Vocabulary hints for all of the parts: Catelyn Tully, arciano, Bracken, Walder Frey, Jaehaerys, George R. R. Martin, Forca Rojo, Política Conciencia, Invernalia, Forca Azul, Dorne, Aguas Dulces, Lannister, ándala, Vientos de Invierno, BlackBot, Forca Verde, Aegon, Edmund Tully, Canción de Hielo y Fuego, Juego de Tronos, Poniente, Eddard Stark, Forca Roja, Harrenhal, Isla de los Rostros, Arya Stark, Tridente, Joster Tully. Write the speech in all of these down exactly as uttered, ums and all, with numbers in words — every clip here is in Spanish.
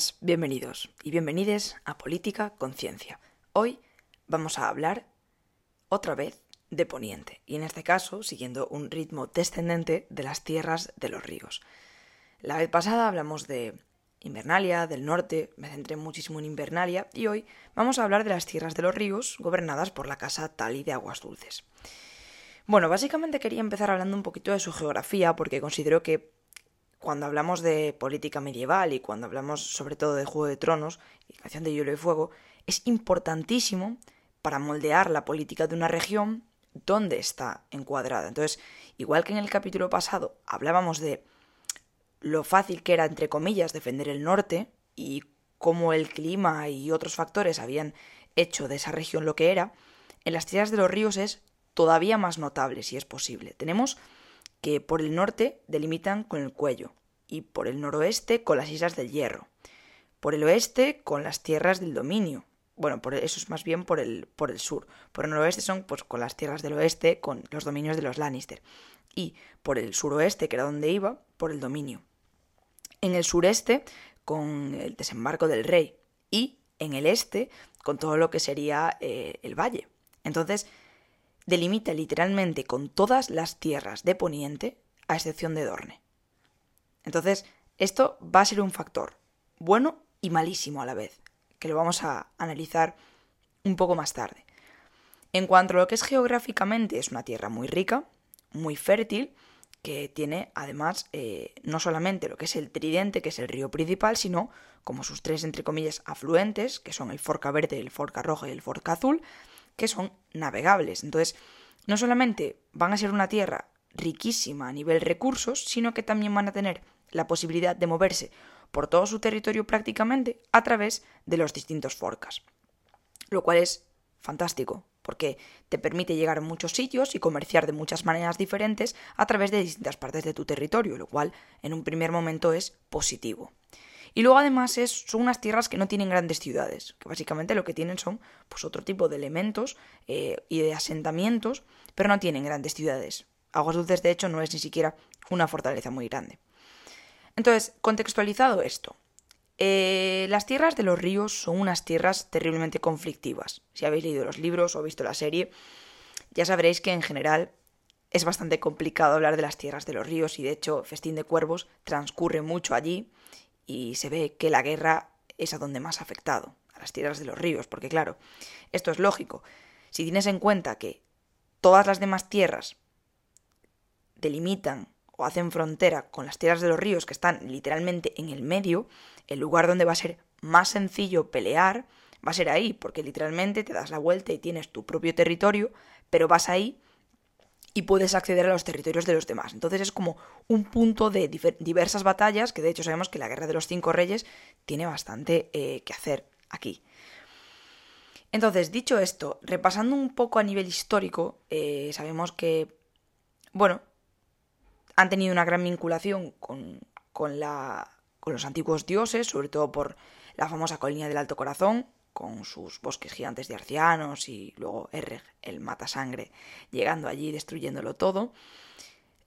Bienvenidas, bienvenidos y bienvenides a Política Conciencia. Hoy vamos a hablar otra vez de Poniente, y en este caso siguiendo un ritmo descendente de las tierras de los ríos. La vez pasada hablamos de Invernalia, del norte, me centré muchísimo en Invernalia, y hoy vamos a hablar de las tierras de los ríos gobernadas por la casa Tully de Aguas Dulces. Bueno, básicamente quería empezar hablando un poquito de su geografía, porque considero que cuando hablamos de política medieval y cuando hablamos sobre todo de Juego de Tronos y Canción de Hielo y Fuego, es importantísimo para moldear la política de una región donde está encuadrada. Entonces, igual que en el capítulo pasado hablábamos de lo fácil que era, entre comillas, defender el norte y cómo el clima y otros factores habían hecho de esa región lo que era, en las tierras de los ríos es todavía más notable, si es posible. Tenemos que por el norte delimitan con el Cuello, y por el noroeste con las Islas del Hierro, por el oeste con las tierras del Dominio, bueno, por eso es más bien por el, por el sur, por el noroeste son pues con las tierras del oeste, con los dominios de los Lannister, y por el suroeste, que era donde iba, por el Dominio, en el sureste con el Desembarco del Rey, y en el este con todo lo que sería eh, el Valle. Entonces, delimita literalmente con todas las tierras de Poniente, a excepción de Dorne. Entonces, esto va a ser un factor bueno y malísimo a la vez, que lo vamos a analizar un poco más tarde. En cuanto a lo que es geográficamente, es una tierra muy rica, muy fértil, que tiene además eh, no solamente lo que es el Tridente, que es el río principal, sino como sus tres, entre comillas, afluentes, que son el Forca Verde, el Forca Rojo y el Forca Azul, que son navegables. Entonces, no solamente van a ser una tierra riquísima a nivel recursos, sino que también van a tener la posibilidad de moverse por todo su territorio prácticamente a través de los distintos forcas, lo cual es fantástico, porque te permite llegar a muchos sitios y comerciar de muchas maneras diferentes a través de distintas partes de tu territorio, lo cual en un primer momento es positivo. Y luego además es, son unas tierras que no tienen grandes ciudades, que básicamente lo que tienen son pues otro tipo de elementos eh, y de asentamientos, pero no tienen grandes ciudades. Aguas Dulces, de hecho, no es ni siquiera una fortaleza muy grande. Entonces, contextualizado esto, eh, las tierras de los ríos son unas tierras terriblemente conflictivas. Si habéis leído los libros o visto la serie, ya sabréis que en general es bastante complicado hablar de las tierras de los ríos, y de hecho Festín de Cuervos transcurre mucho allí. Y se ve que la guerra es a donde más ha afectado, a las tierras de los ríos, porque claro, esto es lógico. Si tienes en cuenta que todas las demás tierras delimitan o hacen frontera con las tierras de los ríos, que están literalmente en el medio, el lugar donde va a ser más sencillo pelear va a ser ahí, porque literalmente te das la vuelta y tienes tu propio territorio, pero vas ahí y puedes acceder a los territorios de los demás. Entonces es como un punto de diversas batallas, que de hecho sabemos que la Guerra de los Cinco Reyes tiene bastante eh, que hacer aquí. Entonces, dicho esto, repasando un poco a nivel histórico, eh, sabemos que, bueno, han tenido una gran vinculación con, con, la, con los antiguos dioses, sobre todo por la famosa Colina del Alto Corazón, con sus bosques gigantes de arcianos, y luego Erreg, el matasangre, llegando allí y destruyéndolo todo.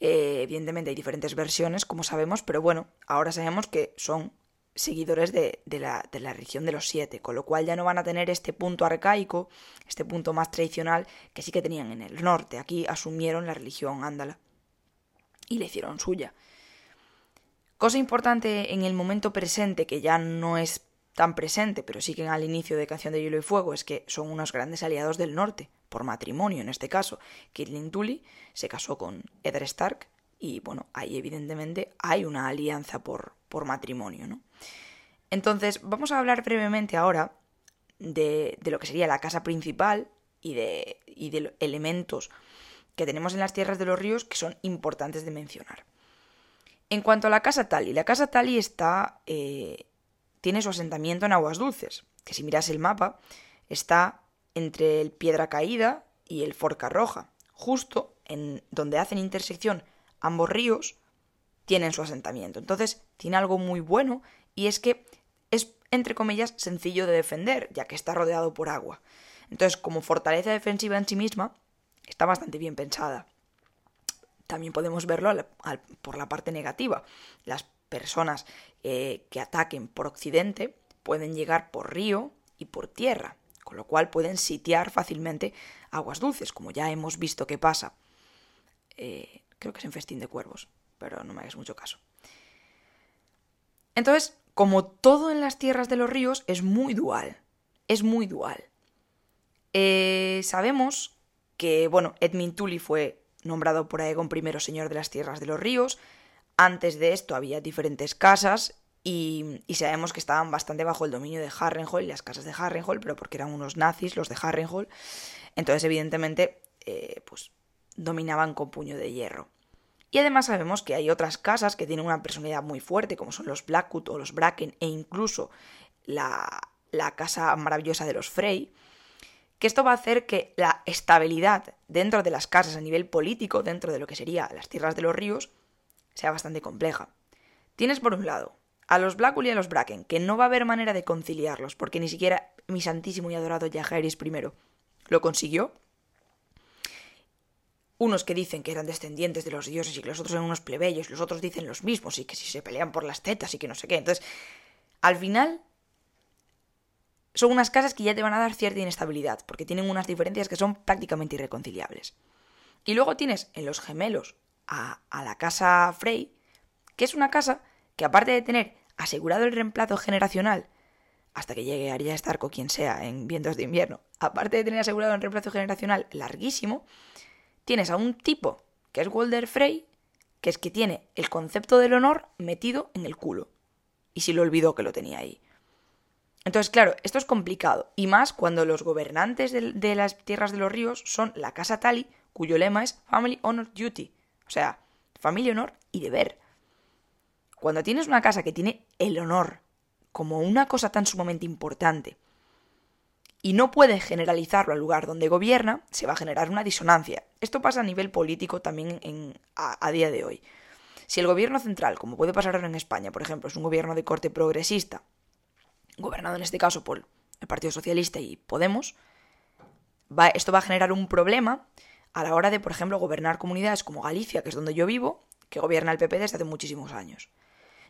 Eh, evidentemente hay diferentes versiones, como sabemos, pero bueno, ahora sabemos que son seguidores de, de, la, de la religión de los siete, con lo cual ya no van a tener este punto arcaico, este punto más tradicional que sí que tenían en el norte. Aquí asumieron la religión ándala y la hicieron suya. Cosa importante en el momento presente, que ya no es tan presente, pero sí que al inicio de Canción de Hielo y Fuego, es que son unos grandes aliados del norte, por matrimonio en este caso. Catelyn Tully se casó con Eddard Stark, y bueno, ahí evidentemente hay una alianza por, por matrimonio, ¿no? Entonces, vamos a hablar brevemente ahora de, de lo que sería la casa principal y de, y de elementos que tenemos en las tierras de los ríos que son importantes de mencionar. En cuanto a la casa Tully, la casa Tully está... Eh, tiene su asentamiento en Aguas Dulces, que si miras el mapa, está entre el Piedra Caída y el Forca Roja. Justo en donde hacen intersección ambos ríos, tienen su asentamiento. Entonces, tiene algo muy bueno, y es que es, entre comillas, sencillo de defender, ya que está rodeado por agua. Entonces, como fortaleza defensiva en sí misma, está bastante bien pensada. También podemos verlo al, al, por la parte negativa. Las personas eh, que ataquen por occidente pueden llegar por río y por tierra, con lo cual pueden sitiar fácilmente Aguas Dulces, como ya hemos visto que pasa. Eh, creo que es en Festín de Cuervos, pero no me hagas mucho caso. Entonces, como todo en las tierras de los ríos, es muy dual. Es muy dual. Eh, sabemos que, bueno, Edmund Tully fue nombrado por Aegon primero señor de las tierras de los ríos. Antes de esto había diferentes casas y, y sabemos que estaban bastante bajo el dominio de Harrenhal y las casas de Harrenhal, pero porque eran unos nazis los de Harrenhal. Entonces, evidentemente, eh, pues dominaban con puño de hierro. Y además sabemos que hay otras casas que tienen una personalidad muy fuerte, como son los Blackwood o los Bracken, e incluso la, la casa maravillosa de los Frey, que esto va a hacer que la estabilidad dentro de las casas a nivel político, dentro de lo que sería las tierras de los ríos, sea bastante compleja. Tienes por un lado a los Blackwood y a los Bracken, que no va a haber manera de conciliarlos, porque ni siquiera mi santísimo y adorado Jaehaerys primero lo consiguió. Unos que dicen que eran descendientes de los dioses y que los otros eran unos plebeyos, los otros dicen los mismos y que si se pelean por las tetas y que no sé qué. Entonces, al final, son unas casas que ya te van a dar cierta inestabilidad, porque tienen unas diferencias que son prácticamente irreconciliables. Y luego tienes en los gemelos a, a la casa Frey, que es una casa que aparte de tener asegurado el reemplazo generacional, hasta que llegue Arya Stark o quien sea en Vientos de Invierno, aparte de tener asegurado un reemplazo generacional larguísimo, tienes a un tipo, que es Walder Frey, que es que tiene el concepto del honor metido en el culo. Y si lo olvidó que lo tenía ahí. Entonces, claro, esto es complicado. Y más cuando los gobernantes de, de las tierras de los ríos son la casa Tully, cuyo lema es Family Honor Duty. O sea, familia, honor y deber. Cuando tienes una casa que tiene el honor como una cosa tan sumamente importante y no puede generalizarlo al lugar donde gobierna, se va a generar una disonancia. Esto pasa a nivel político también en, a, a día de hoy. Si el gobierno central, como puede pasar ahora en España, por ejemplo, es un gobierno de corte progresista, gobernado en este caso por el Partido Socialista y Podemos, va, esto va a generar un problema a la hora de, por ejemplo, gobernar comunidades como Galicia, que es donde yo vivo, que gobierna el P P desde hace muchísimos años.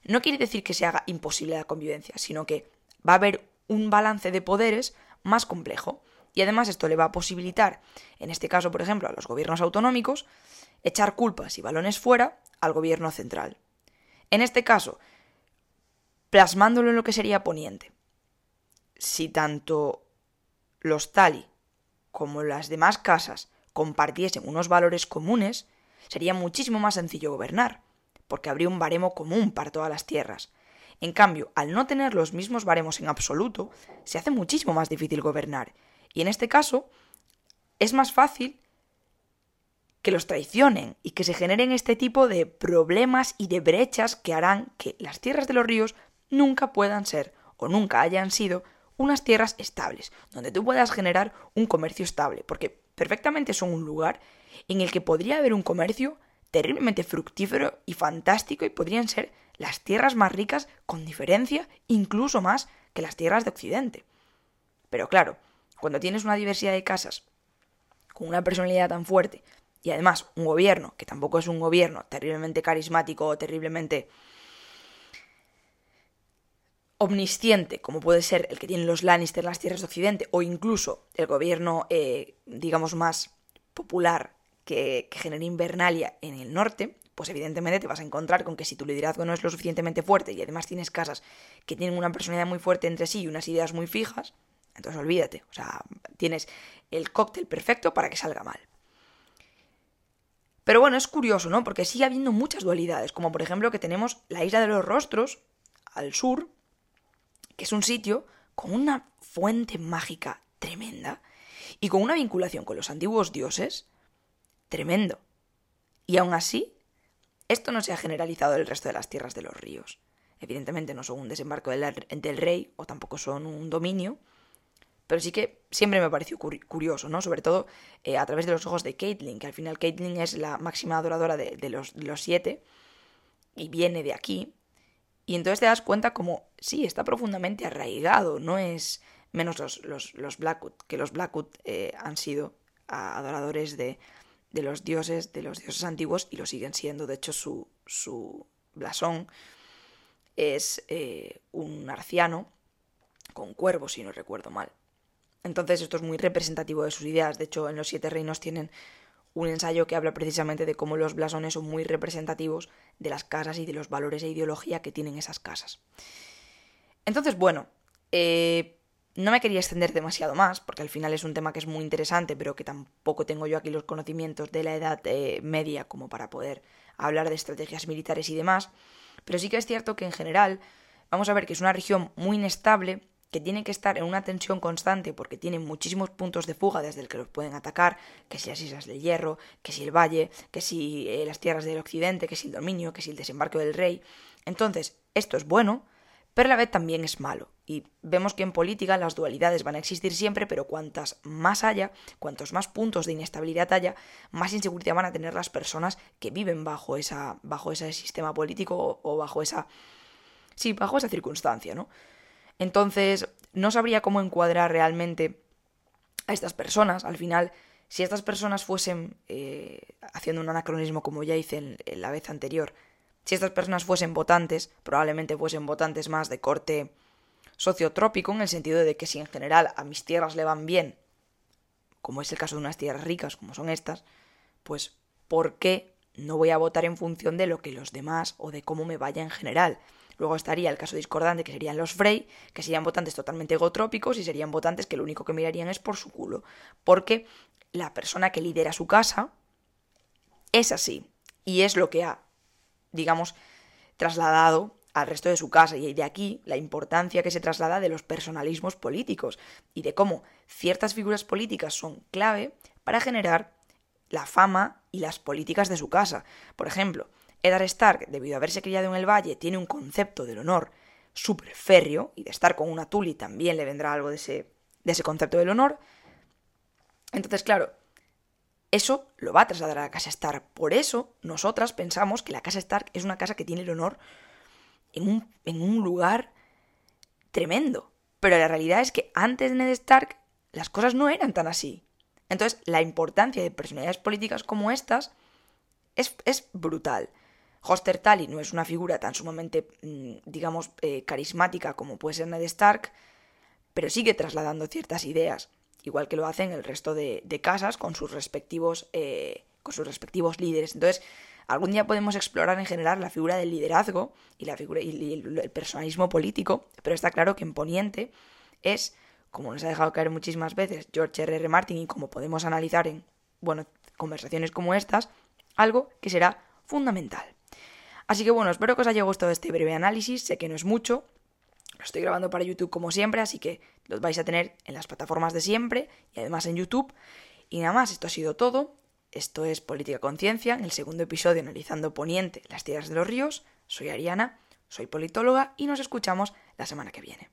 No quiere decir que se haga imposible la convivencia, sino que va a haber un balance de poderes más complejo, y además esto le va a posibilitar, en este caso por ejemplo a los gobiernos autonómicos, echar culpas y balones fuera al gobierno central, en este caso plasmándolo en lo que sería Poniente. Si tanto los Tully como las demás casas compartiesen unos valores comunes, sería muchísimo más sencillo gobernar, porque habría un baremo común para todas las tierras. En cambio, al no tener los mismos baremos en absoluto, se hace muchísimo más difícil gobernar. Y en este caso, es más fácil que los traicionen y que se generen este tipo de problemas y de brechas que harán que las tierras de los ríos nunca puedan ser, o nunca hayan sido, unas tierras estables, donde tú puedas generar un comercio estable, porque perfectamente son un lugar en el que podría haber un comercio terriblemente fructífero y fantástico y podrían ser las tierras más ricas, con diferencia, incluso más que las tierras de Occidente. Pero claro, cuando tienes una diversidad de casas, con una personalidad tan fuerte, y además un gobierno, que tampoco es un gobierno terriblemente carismático o terriblemente omnisciente, como puede ser el que tienen los Lannister en las tierras de Occidente, o incluso el gobierno, eh, digamos, más popular que, que genera Invernalia en el norte, pues evidentemente te vas a encontrar con que si tu liderazgo no es lo suficientemente fuerte y además tienes casas que tienen una personalidad muy fuerte entre sí y unas ideas muy fijas, entonces olvídate, o sea, tienes el cóctel perfecto para que salga mal. Pero bueno, es curioso, ¿no? Porque sigue habiendo muchas dualidades, como por ejemplo que tenemos la Isla de los Rostros, al sur, que es un sitio con una fuente mágica tremenda y con una vinculación con los antiguos dioses tremendo. Y aún así, esto no se ha generalizado en el resto de las tierras de los ríos. Evidentemente no son un desembarco del, del rey o tampoco son un dominio, pero sí que siempre me pareció curioso, ¿no? Sobre todo eh, a través de los ojos de Catelyn, que al final Catelyn es la máxima adoradora de, de, los, de los siete y viene de aquí. Y entonces te das cuenta como, sí, está profundamente arraigado, no es menos los, los, los Blackwood, que los Blackwood eh, han sido adoradores de... de los dioses, de los dioses antiguos, y lo siguen siendo, de hecho, su, su blasón es eh, un arciano con cuervos, si no recuerdo mal. Entonces esto es muy representativo de sus ideas. De hecho, en Los Siete Reinos tienen un ensayo que habla precisamente de cómo los blasones son muy representativos de las casas y de los valores e ideología que tienen esas casas. Entonces, bueno, eh, no me quería extender demasiado más, porque al final es un tema que es muy interesante, pero que tampoco tengo yo aquí los conocimientos de la Edad eh, Media como para poder hablar de estrategias militares y demás. Pero sí que es cierto que en general vamos a ver que es una región muy inestable, que tienen que estar en una tensión constante porque tienen muchísimos puntos de fuga desde el que los pueden atacar, que si las Islas del Hierro, que si el Valle, que si eh, las tierras del Occidente, que si el dominio, que si el desembarco del rey. Entonces, esto es bueno, pero a la vez también es malo. Y vemos que en política las dualidades van a existir siempre, pero cuantas más haya, cuantos más puntos de inestabilidad haya, más inseguridad van a tener las personas que viven bajo esa, bajo ese sistema político o, o bajo esa... sí, bajo esa circunstancia, ¿no? Entonces, no sabría cómo encuadrar realmente a estas personas. Al final, si estas personas fuesen, eh, haciendo un anacronismo como ya hice en, en la vez anterior, si estas personas fuesen votantes, probablemente fuesen votantes más de corte sociotrópico, en el sentido de que si en general a mis tierras le van bien, como es el caso de unas tierras ricas como son estas, pues ¿por qué no voy a votar en función de lo que los demás o de cómo me vaya en general? Luego estaría el caso discordante, que serían los Frey, que serían votantes totalmente egotrópicos y serían votantes que lo único que mirarían es por su culo. Porque la persona que lidera su casa es así. Y es lo que ha, digamos, trasladado al resto de su casa. Y de aquí la importancia que se traslada de los personalismos políticos y de cómo ciertas figuras políticas son clave para generar la fama y las políticas de su casa. Por ejemplo, Eddard Stark, debido a haberse criado en el Valle, tiene un concepto del honor súper férreo, y de estar con una Tully también le vendrá algo de ese, de ese concepto del honor. Entonces, claro, eso lo va a trasladar a la casa Stark. Por eso, nosotras pensamos que la casa Stark es una casa que tiene el honor en un, en un lugar tremendo. Pero la realidad es que antes de Ned Stark las cosas no eran tan así. Entonces, la importancia de personalidades políticas como estas es, es brutal. Joster Tully no es una figura tan sumamente, digamos, eh, carismática como puede ser Ned Stark, pero sigue trasladando ciertas ideas, igual que lo hacen el resto de, de casas con sus respectivos eh, con sus respectivos líderes. Entonces, algún día podemos explorar en general la figura del liderazgo y la figura y el, el personalismo político, pero está claro que en Poniente es, como nos ha dejado caer muchísimas veces George R. R. Martin, y como podemos analizar en, bueno, conversaciones como estas, algo que será fundamental. Así que bueno, espero que os haya gustado este breve análisis. Sé que no es mucho, lo estoy grabando para YouTube como siempre, así que los vais a tener en las plataformas de siempre y además en YouTube. Y nada más, esto ha sido todo. Esto es Política Conciencia, en el segundo episodio analizando Poniente, las tierras de los ríos. Soy Ariana, soy politóloga y nos escuchamos la semana que viene.